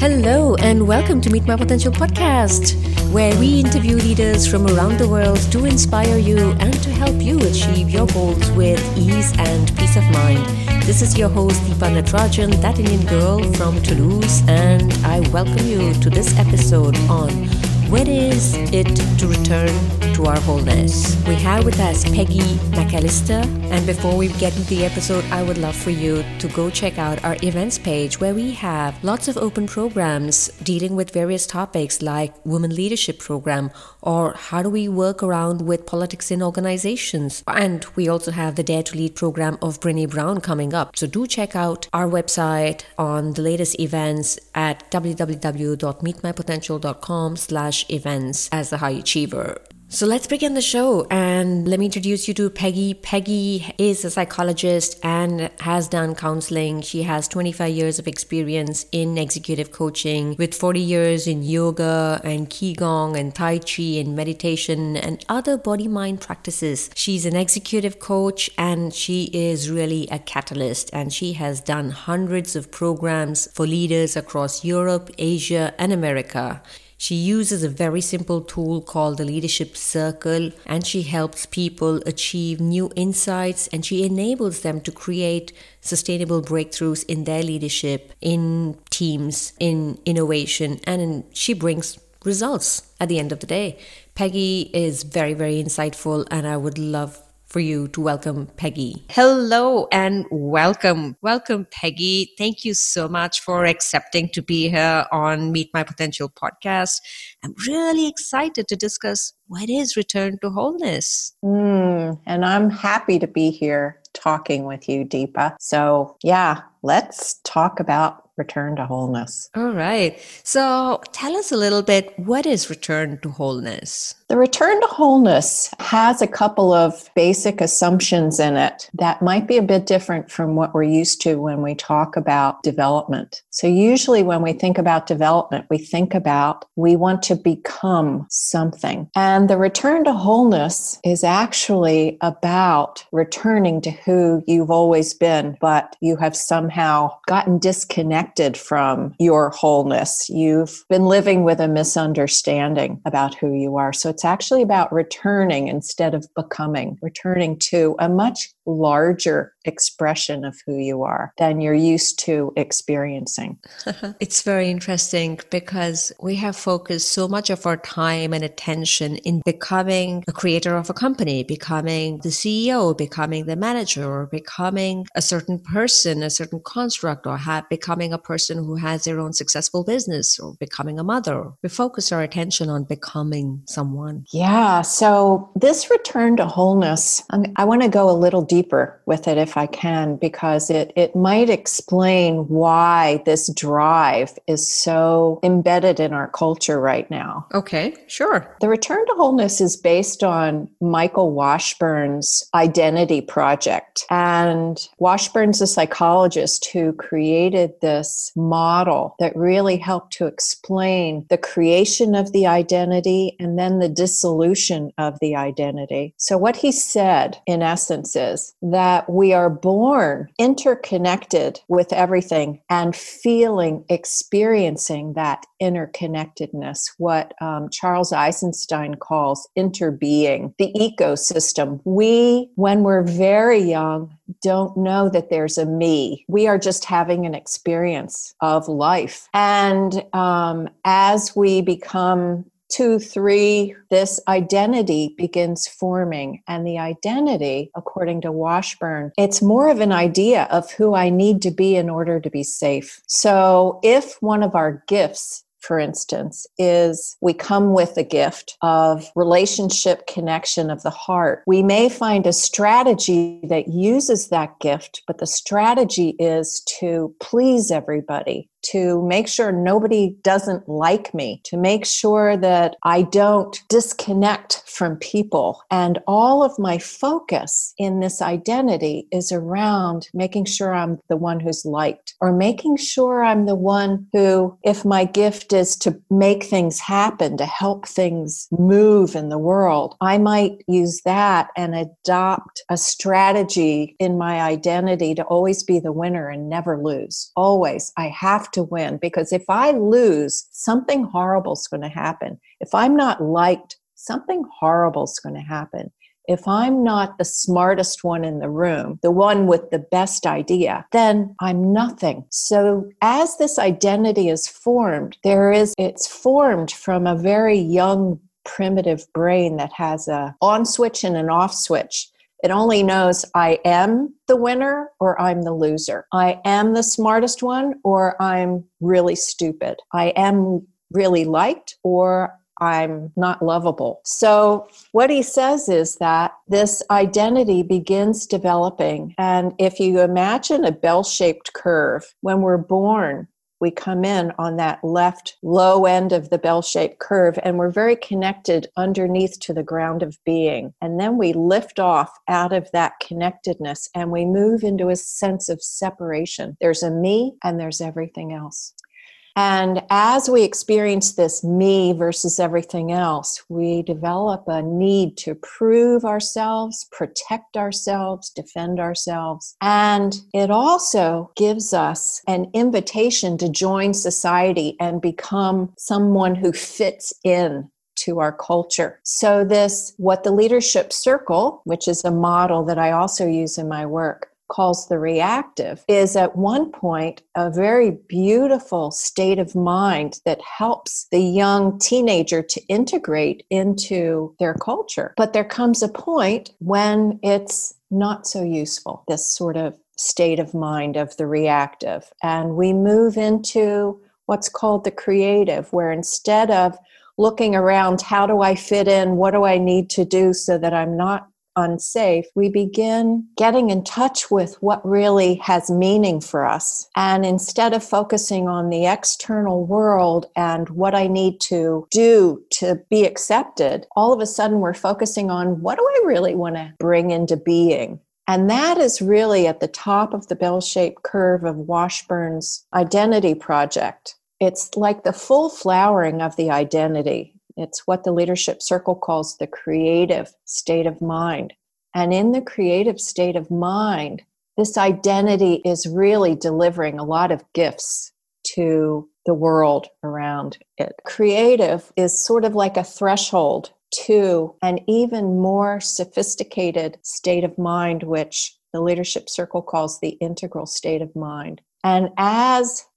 Hello and welcome to Meet My Potential podcast, where we interview leaders from around the world to inspire you and to help you achieve your goals with ease and peace of mind. This is your host Deepa Natarajan, that Indian girl from Toulouse, and I welcome you to this episode on What Is It to Return to Our Wholeness? We have with us Peggy McAllister, and before we get into the episode, I would love for you to go check out our events page where we have lots of open programs dealing with various topics like Women Leadership Program, or how do we work around with politics in organizations. And we also have the Dare to Lead program of Brinney Brown coming up. So do check out our website on the latest events at www.meetmypotential.com/events as the high achiever. So let's begin the show, and let me introduce you to Peggy. Peggy is a psychologist and has done counseling. She has 25 years of experience in executive coaching with 40 years in yoga and Qigong and Tai Chi and meditation and other body-mind practices. She's an executive coach and she is really a catalyst, and she has done hundreds of programs for leaders across Europe, Asia and America. She uses a very simple tool called the Leadership Circle, and she helps people achieve new insights, and she enables them to create sustainable breakthroughs in their leadership, in teams, in innovation, and she brings results at the end of the day. Peggy is very, very insightful, and I would love for you to welcome Peggy. Hello and welcome. Welcome, Peggy. Thank you so much for accepting to be here on Meet My Potential podcast. I'm really excited to discuss what is return to wholeness. And I'm happy to be here talking with you, Deepa. So yeah, let's talk about return to wholeness. All right. So tell us a little bit, what is return to wholeness? The return to wholeness has a couple of basic assumptions in it that might be a bit different from what we're used to when we talk about development. So usually when we think about development, we think about we want to become something. And the return to wholeness is actually about returning to who you've always been, but you have somehow gotten disconnected from your wholeness. You've been living with a misunderstanding about who you are. So it's actually about returning instead of becoming, returning to a much larger expression of who you are than you're used to experiencing. It's very interesting because we have focused so much of our time and attention in becoming a creator of a company, becoming the CEO, becoming the manager, or becoming a certain person, a certain construct, or becoming a person who has their own successful business, or becoming a mother. We focus our attention on becoming someone. Yeah. So this return to wholeness, I want to go a little deeper with it if I can, because it might explain why this drive is so embedded in our culture right now. Okay, sure. The return to wholeness is based on Michael Washburn's Identity Project. And Washburn's a psychologist who created this model that really helped to explain the creation of the identity and then the dissolution of the identity. So what he said, in essence, is that we are born interconnected with everything and feeling, experiencing that interconnectedness, what Charles Eisenstein calls interbeing, the ecosystem. We, when we're very young, don't know that there's a me. We are just having an experience of life. And as we become 2, 3, this identity begins forming. And the identity, according to Washburn, it's more of an idea of who I need to be in order to be safe. So if one of our gifts, for instance, is we come with the gift of relationship connection of the heart, we may find a strategy that uses that gift, but the strategy is to please everybody, to make sure nobody doesn't like me, to make sure that I don't disconnect from people. And all of my focus in this identity is around making sure I'm the one who's liked, or making sure I'm the one who, if my gift shift is to make things happen, to help things move in the world, I might use that and adopt a strategy in my identity to always be the winner and never lose. Always. I have to win, because if I lose, something horrible is going to happen. If I'm not liked, something horrible is going to happen. If I'm not the smartest one in the room, the one with the best idea, then I'm nothing. So as this identity is formed, it's formed from a very young, primitive brain that has an on switch and an off switch. It only knows I am the winner or I'm the loser. I am the smartest one or I'm really stupid. I am really liked or I'm not lovable. So what he says is that this identity begins developing. And if you imagine a bell-shaped curve, when we're born, we come in on that left low end of the bell-shaped curve, and we're very connected underneath to the ground of being. And then we lift off out of that connectedness and we move into a sense of separation. There's a me and there's everything else. And as we experience this me versus everything else, we develop a need to prove ourselves, protect ourselves, defend ourselves. And it also gives us an invitation to join society and become someone who fits in to our culture. So this, what the Leadership Circle, which is a model that I also use in my work, calls the reactive, is at one point a very beautiful state of mind that helps the young teenager to integrate into their culture. But there comes a point when it's not so useful, this sort of state of mind of the reactive. And we move into what's called the creative, where instead of looking around, how do I fit in? What do I need to do so that I'm not unsafe, we begin getting in touch with what really has meaning for us. And instead of focusing on the external world and what I need to do to be accepted, all of a sudden we're focusing on what do I really want to bring into being? And that is really at the top of the bell-shaped curve of Washburn's Identity Project. It's like the full flowering of the identity. It's what the Leadership Circle calls the creative state of mind. And in the creative state of mind, this identity is really delivering a lot of gifts to the world around it. Creative is sort of like a threshold to an even more sophisticated state of mind, which the Leadership Circle calls the integral state of mind. And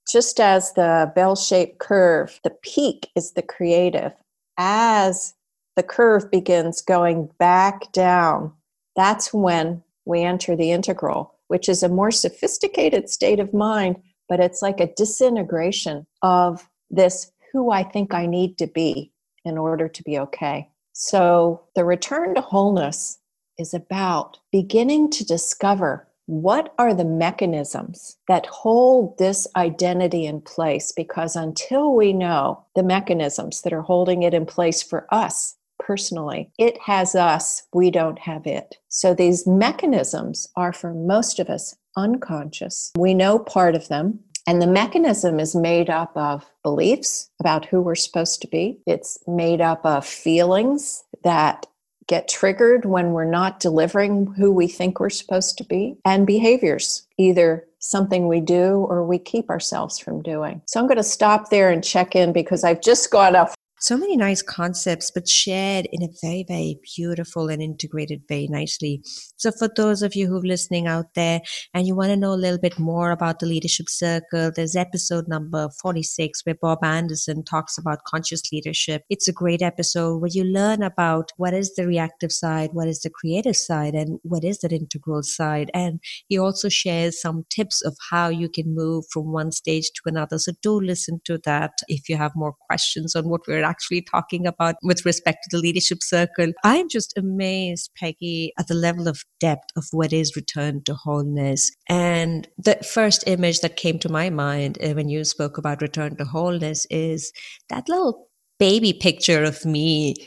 just as the bell-shaped curve, the peak is the creative. As the curve begins going back down, that's when we enter the integral, which is a more sophisticated state of mind, but it's like a disintegration of this who I think I need to be in order to be okay. So the return to wholeness is about beginning to discover what are the mechanisms that hold this identity in place? Because until we know the mechanisms that are holding it in place for us personally, it has us, we don't have it. So these mechanisms are for most of us unconscious. We know part of them. And the mechanism is made up of beliefs about who we're supposed to be. It's made up of feelings that get triggered when we're not delivering who we think we're supposed to be, and behaviors, either something we do or we keep ourselves from doing. So I'm going to stop there and check in because I've just gone up. So many nice concepts, but shared in a very, very beautiful and integrated very nicely. So for those of you who are listening out there and you want to know a little bit more about the Leadership Circle, there's episode number 46 where Bob Anderson talks about conscious leadership. It's a great episode where you learn about what is the reactive side, what is the creative side, and what is that integral side. And he also shares some tips of how you can move from one stage to another. So do listen to that if you have more questions on what we're actually talking about with respect to the Leadership Circle. I'm just amazed, Peggy, at the level of depth of what is return to wholeness. And the first image that came to my mind when you spoke about return to wholeness is that little baby picture of me.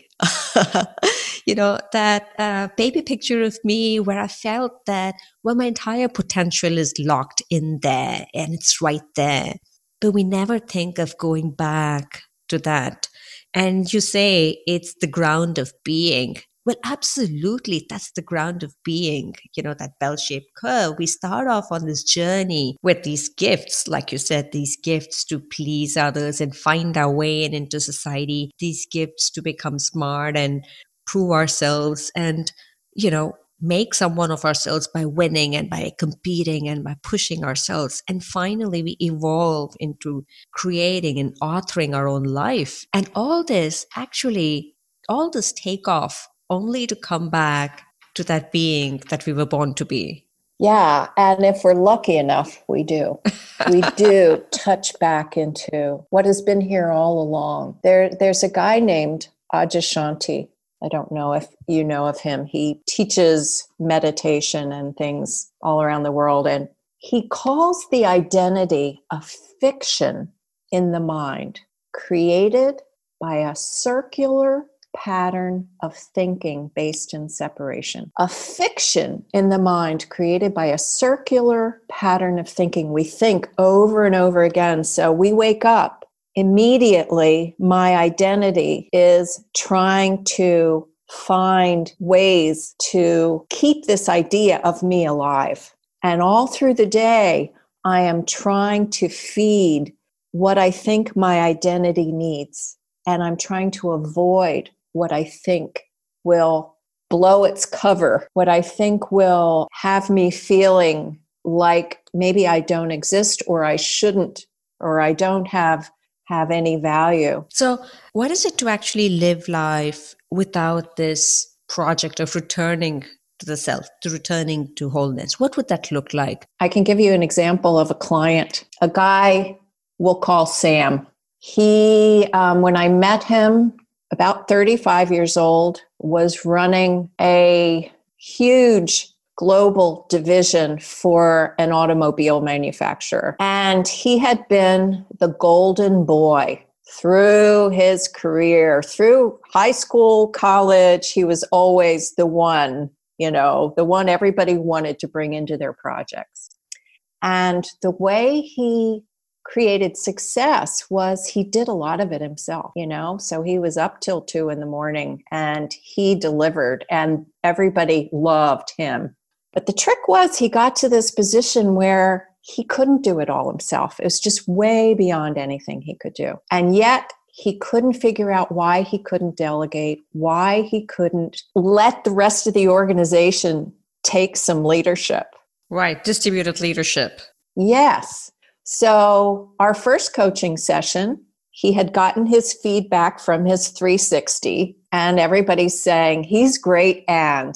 You know, that baby picture of me where I felt that, well, my entire potential is locked in there and it's right there. but we never think of going back to that. And you say it's the ground of being. Well, absolutely. That's the ground of being, you know, that bell-shaped curve. We start off on this journey with these gifts, like you said, these gifts to please others and find our way and into society, these gifts to become smart and prove ourselves and, you know, make someone of ourselves by winning and by competing and by pushing ourselves. And finally, we evolve into creating and authoring our own life. And all this, actually, all this takeoff only to come back to that being that we were born to be. Yeah. And if we're lucky enough, we do. We do touch back into what has been here all along. There's a guy named Adyashanti. I don't know if you know of him. He teaches meditation and things all around the world. And he calls the identity a fiction in the mind created by a circular pattern of thinking based in separation. A fiction in the mind created by a circular pattern of thinking. We think over and over again. So we wake up. Immediately, my identity is trying to find ways to keep this idea of me alive. And all through the day, I am trying to feed what I think my identity needs. And I'm trying to avoid what I think will blow its cover, what I think will have me feeling like maybe I don't exist or I shouldn't or I don't have any value. So what is it to actually live life without this project of returning to the self, to returning to wholeness? What would that look like? I can give you an example of a client, a guy we'll call Sam. He, when I met him, about 35 years old, was running a huge global division for an automobile manufacturer. And he had been the golden boy through his career, through high school, college. He was always the one, you know, the one everybody wanted to bring into their projects. And the way he created success was he did a lot of it himself, you know? So he was up till 2 a.m. and he delivered and everybody loved him. But the trick was he got to this position where he couldn't do it all himself. It was just way beyond anything he could do. And yet he couldn't figure out why he couldn't delegate, why he couldn't let the rest of the organization take some leadership. Right. Distributed leadership. Yes. So our first coaching session, he had gotten his feedback from his 360 and everybody's saying he's great and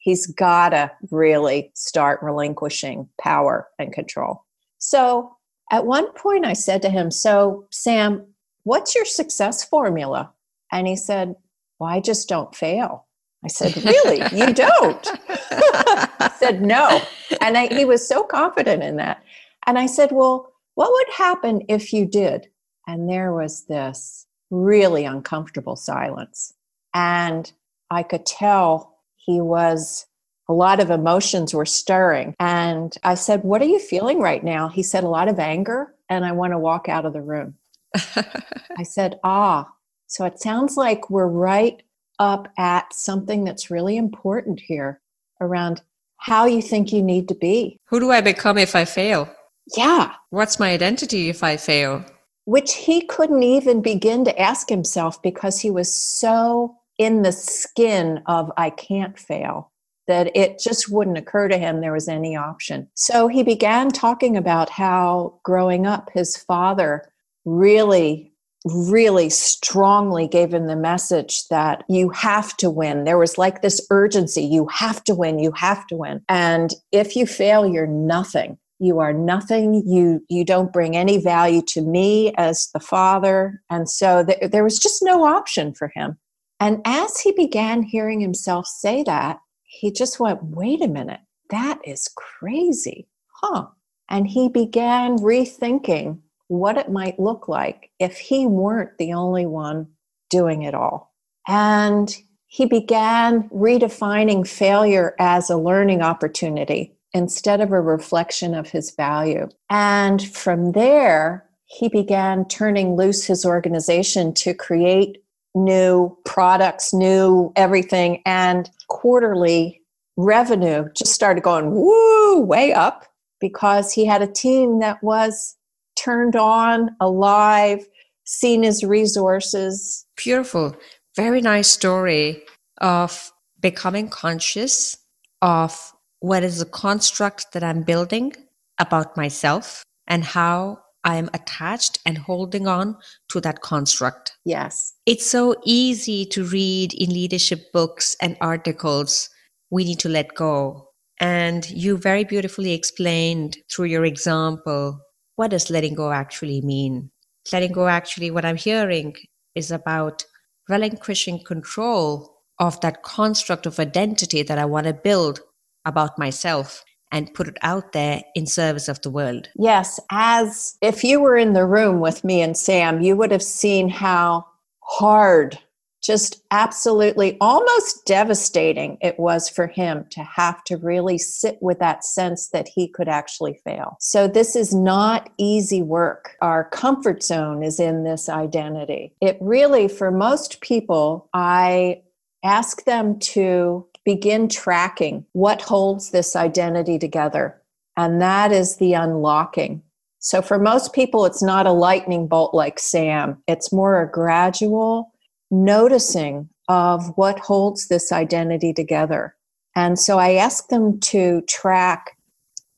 he's gotta really start relinquishing power and control. So at one point I said to him, so Sam, what's your success formula? And he said, well, I just don't fail. I said, really? You don't? I said, no. And he was so confident in that. And I said, well, what would happen if you did? And there was this really uncomfortable silence. And I could tell a lot of emotions were stirring. And I said, what are you feeling right now? He said, a lot of anger, and I want to walk out of the room. I said, so it sounds like we're right up at something that's really important here around how you think you need to be. Who do I become if I fail? Yeah. What's my identity if I fail? Which he couldn't even begin to ask himself because he was so in the skin of I can't fail that it just wouldn't occur to him there was any option. So he began talking about how growing up, his father really, really strongly gave him the message that you have to win. There was like this urgency, you have to win, you have to win. And if you fail, you're nothing. You are nothing. You don't bring any value to me as the father. And so there was just no option for him. And as he began hearing himself say that, he just went, wait a minute, that is crazy. Huh? And he began rethinking what it might look like if he weren't the only one doing it all. And he began redefining failure as a learning opportunity instead of a reflection of his value. And from there, he began turning loose his organization to create new products, new everything, and quarterly revenue just started going woo, way up because he had a team that was turned on, alive, seen as resources. Beautiful. Very nice story of becoming conscious of what is the construct that I'm building about myself and how I'm attached and holding on to that construct. Yes. It's so easy to read in leadership books and articles, we need to let go. And you very beautifully explained through your example, what does letting go actually mean? Letting go actually, what I'm hearing is about relinquishing control of that construct of identity that I want to build about myself and put it out there in service of the world. Yes, as if you were in the room with me and Sam, you would have seen how hard, just absolutely almost devastating it was for him to have to really sit with that sense that he could actually fail. So this is not easy work. Our comfort zone is in this identity. It really, for most people, I ask them to begin tracking what holds this identity together. And that is the unlocking. So for most people, it's not a lightning bolt like Sam. It's more a gradual noticing of what holds this identity together. And so I ask them to track,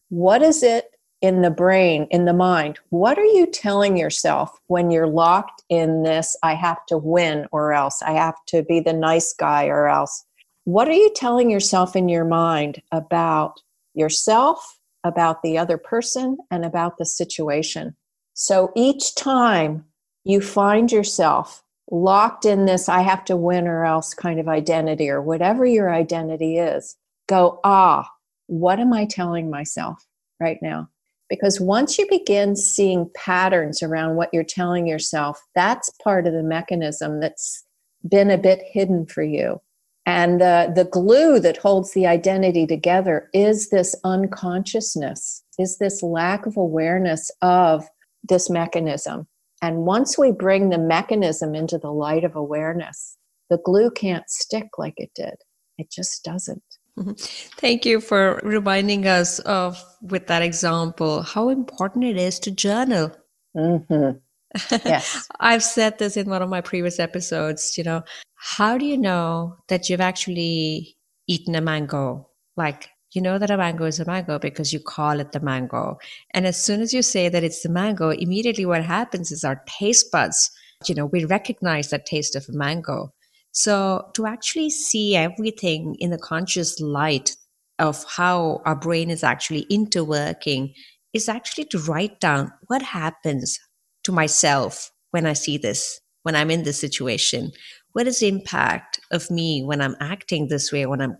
what is it in the brain, in the mind? What are you telling yourself when you're locked in this, I have to win or else, I have to be the nice guy or else? What are you telling yourself in your mind about yourself, about the other person, and about the situation? So each time you find yourself locked in this, I have to win or else kind of identity, or whatever your identity is, go, what am I telling myself right now? Because once you begin seeing patterns around what you're telling yourself, that's part of the mechanism that's been a bit hidden for you. And the glue that holds the identity together is this unconsciousness, is this lack of awareness of this mechanism. And once we bring the mechanism into the light of awareness, the glue can't stick like it did. It just doesn't. Mm-hmm. Thank you for reminding us of, with that example, how important it is to journal. Mm-hmm. Yes. I've said this in one of my previous episodes, how do you know that you've actually eaten a mango? Like, you know that a mango is a mango because you call it the mango. And as soon as you say that it's the mango, immediately what happens is our taste buds, we recognize that taste of a mango. So to actually see everything in the conscious light of how our brain is actually interworking is actually to write down what happens to myself when I see this, when I'm in this situation. What is the impact of me when I'm acting this way, when I'm,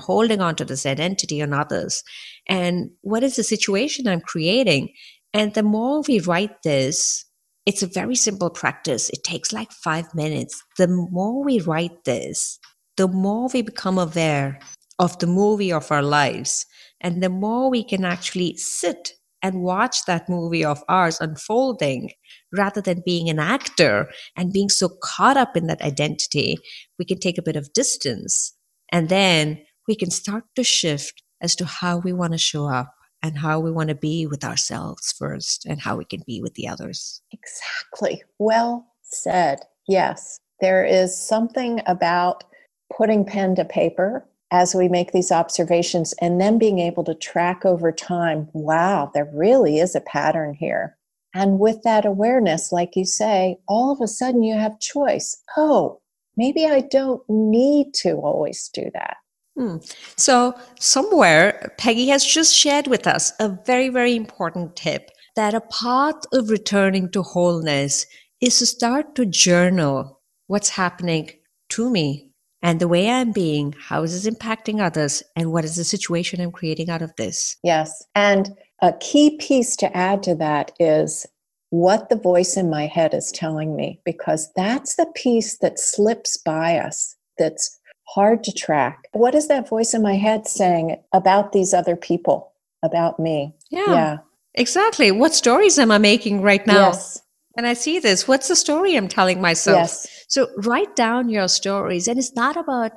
holding on to this identity and others? And what is the situation I'm creating? And the more we write this, it's a very simple practice. It takes like 5 minutes. The more we write this, the more we become aware of the movie of our lives. And the more we can actually sit and watch that movie of ours unfolding, rather than being an actor and being so caught up in that identity, we can take a bit of distance and then we can start to shift as to how we want to show up and how we want to be with ourselves first and how we can be with the others. Exactly. Well said. Yes. There is something about putting pen to paper as we make these observations and then being able to track over time, wow, there really is a pattern here. And with that awareness, like you say, all of a sudden you have choice. Oh, maybe I don't need to always do that. So somewhere, Peggy has just shared with us a very, very important tip that a path of returning to wholeness is to start to journal what's happening to me. And the way I'm being, how is this impacting others? And what is the situation I'm creating out of this? Yes. And a key piece to add to that is what the voice in my head is telling me, because that's the piece that slips by us, that's hard to track. What is that voice in my head saying about these other people, about me? Yeah. Exactly. What stories am I making right now? Yes. And I see this. What's the story I'm telling myself? Yes. So write down your stories. And it's not about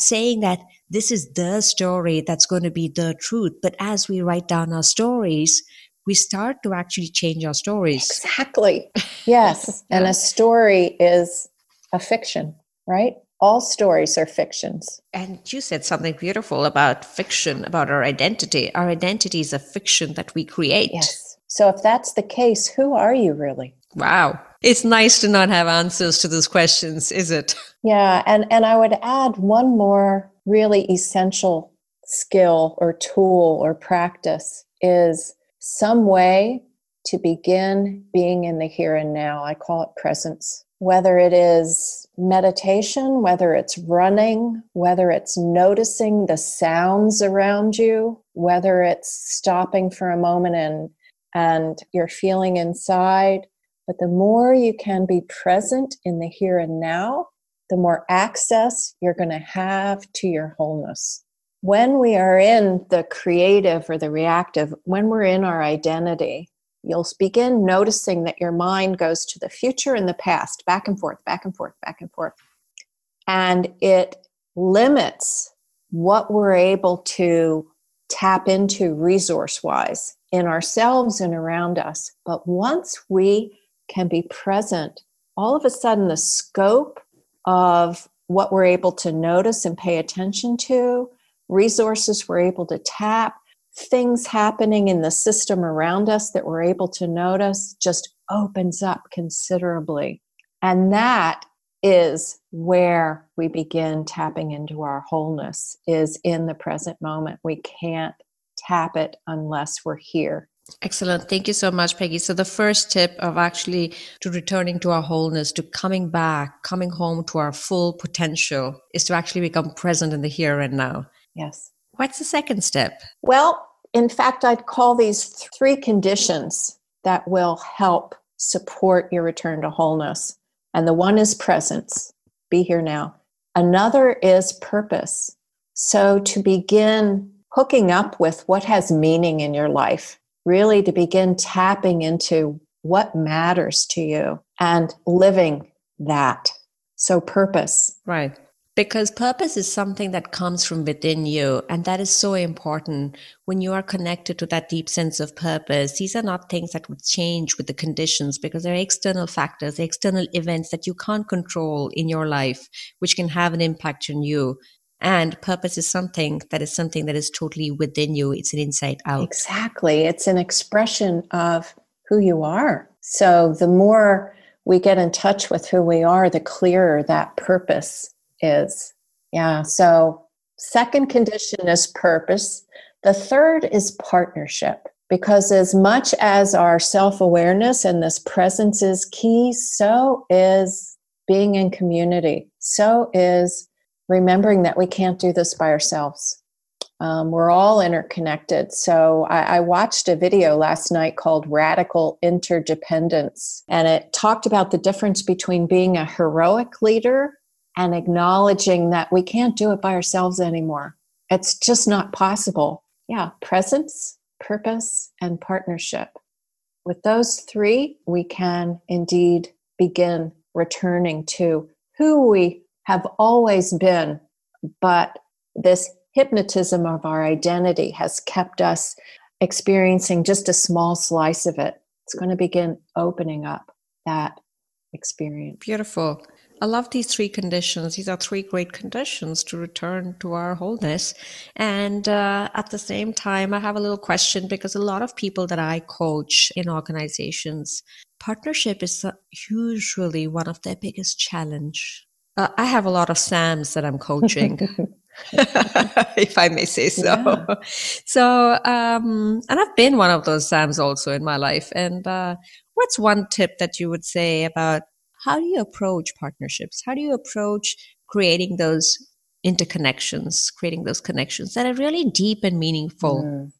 saying that this is the story that's going to be the truth. But as we write down our stories, we start to actually change our stories. Exactly. Yes. And a story is a fiction, right? All stories are fictions. And you said something beautiful about fiction, about our identity. Our identity is a fiction that we create. Yes. So if that's the case, who are you really? Wow. It's nice to not have answers to those questions, is it? Yeah. And I would add one more really essential skill or tool or practice is some way to begin being in the here and now. I call it presence. Whether it is meditation, whether it's running, whether it's noticing the sounds around you, whether it's stopping for a moment and you're feeling inside. But the more you can be present in the here and now, the more access you're going to have to your wholeness. When we are in the creative or the reactive, when we're in our identity, you'll begin noticing that your mind goes to the future and the past, back and forth, back and forth, back and forth. And it limits what we're able to tap into resource-wise in ourselves and around us. But once we can be present, all of a sudden the scope of what we're able to notice and pay attention to, resources we're able to tap, things happening in the system around us that we're able to notice just opens up considerably. And that is where we begin tapping into our wholeness, is in the present moment. We can't tap it unless we're here. Excellent. Thank you so much, Peggy. So the first tip of actually to returning to our wholeness, to coming back, coming home to our full potential, is to actually become present in the here and now. Yes. What's the second step? Well, in fact, I'd call these three conditions that will help support your return to wholeness. And the one is presence, be here now. Another is purpose. So to begin hooking up with what has meaning in your life, really to begin tapping into what matters to you and living that. So purpose. Right. Because purpose is something that comes from within you, and that is so important. When you are connected to that deep sense of purpose, these are not things that would change with the conditions, because there are external factors, external events that you can't control in your life, which can have an impact on you. And purpose is something that is totally within you. It's an inside out. Exactly. It's an expression of who you are. So the more we get in touch with who we are, the clearer that purpose is. Yeah. So second condition is purpose. The third is partnership, because as much as our self-awareness and this presence is key, so is being in community. So is remembering that we can't do this by ourselves. We're all interconnected. So I watched a video last night called Radical Interdependence, and it talked about the difference between being a heroic leader and acknowledging that we can't do it by ourselves anymore. It's just not possible. Yeah, presence, purpose, and partnership. With those three, we can indeed begin returning to who we have always been, but this hypnotism of our identity has kept us experiencing just a small slice of it. It's going to begin opening up that experience. Beautiful. I love these three conditions. These are three great conditions to return to our wholeness. And at the same time, I have a little question, because a lot of people that I coach in organizations, partnership is usually one of their biggest challenge. I have a lot of Sams that I'm coaching, if I may say so. Yeah. So, and I've been one of those Sams also in my life. And what's one tip that you would say about how do you approach partnerships? How do you approach creating those interconnections, creating those connections that are really deep and meaningful?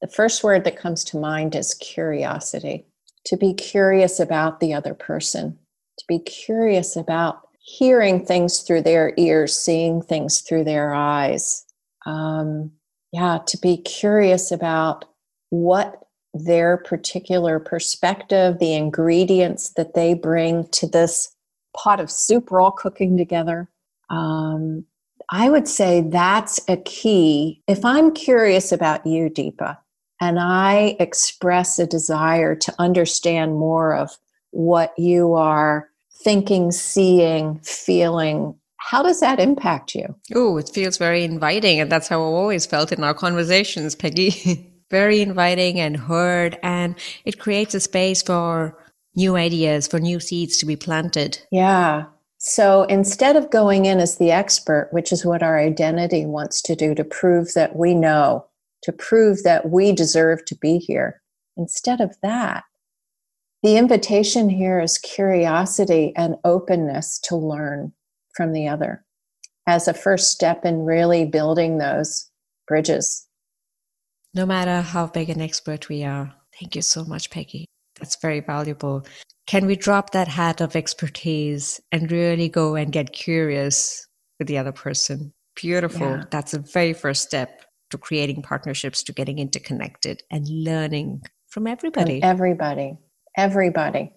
The first word that comes to mind is curiosity. To be curious about the other person, to be curious about hearing things through their ears, seeing things through their eyes. To be curious about what their particular perspective, the ingredients that they bring to this pot of soup we're all cooking together. I would say that's a key. If I'm curious about you, Deepa, and I express a desire to understand more of what you are thinking, seeing, feeling, how does that impact you? Oh, it feels very inviting. And that's how I've always felt in our conversations, Peggy. Very inviting and heard. And it creates a space for new ideas, for new seeds to be planted. Yeah. So instead of going in as the expert, which is what our identity wants to do, to prove that we know, to prove that we deserve to be here, instead of that, the invitation here is curiosity and openness to learn from the other as a first step in really building those bridges. No matter how big an expert we are. Thank you so much, Peggy. That's very valuable. Can we drop that hat of expertise and really go and get curious with the other person? Beautiful. Yeah. That's the very first step to creating partnerships, to getting interconnected and learning from everybody. And everybody.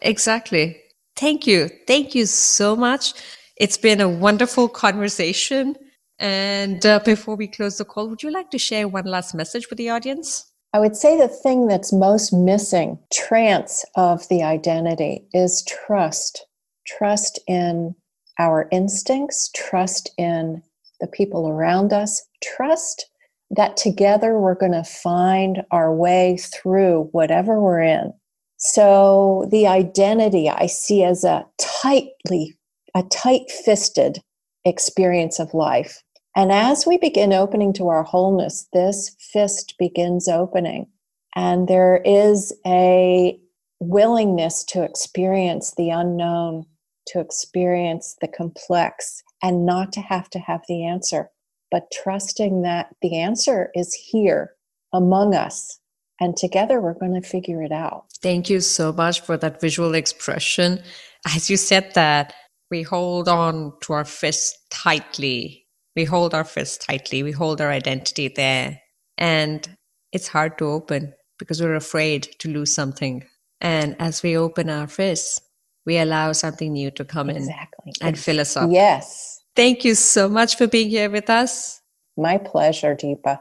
Exactly. Thank you. Thank you so much. It's been a wonderful conversation. And before we close the call, would you like to share one last message with the audience? I would say the thing that's most missing, trance of the identity, is trust. Trust in our instincts, trust in the people around us, trust that together we're going to find our way through whatever we're in. So the identity I see as a tight-fisted experience of life. And as we begin opening to our wholeness, this fist begins opening. And there is a willingness to experience the unknown, to experience the complex, and not to have the answer, but trusting that the answer is here among us. And together we're going to figure it out. Thank you so much for that visual expression. As you said that, we hold on to our fist tightly. We hold our fists tightly. We hold our identity there. And it's hard to open because we're afraid to lose something. And as we open our fists, we allow something new to come in and fill us up. Yes. Thank you so much for being here with us. My pleasure, Deepa.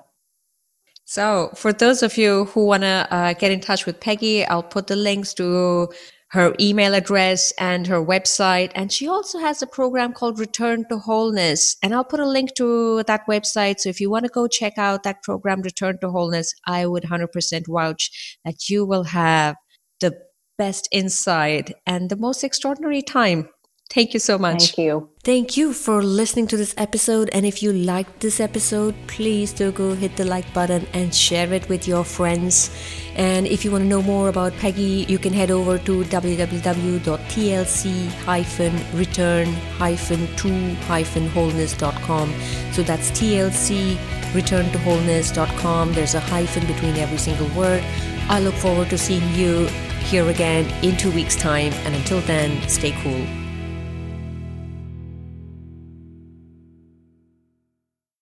So for those of you who want to get in touch with Peggy, I'll put the links to her email address and her website. And she also has a program called Return to Wholeness. And I'll put a link to that website. So if you want to go check out that program, Return to Wholeness, I would 100% vouch that you will have the best insight and the most extraordinary time. Thank you so much. Thank you. Thank you for listening to this episode. And if you liked this episode, please do go hit the like button and share it with your friends. And if you want to know more about Peggy, you can head over to tlc-return-to-wholeness.com. So that's tlc-return-to-wholeness.com. There's a hyphen between every single word. I look forward to seeing you here again in 2 weeks' time. And until then, stay cool.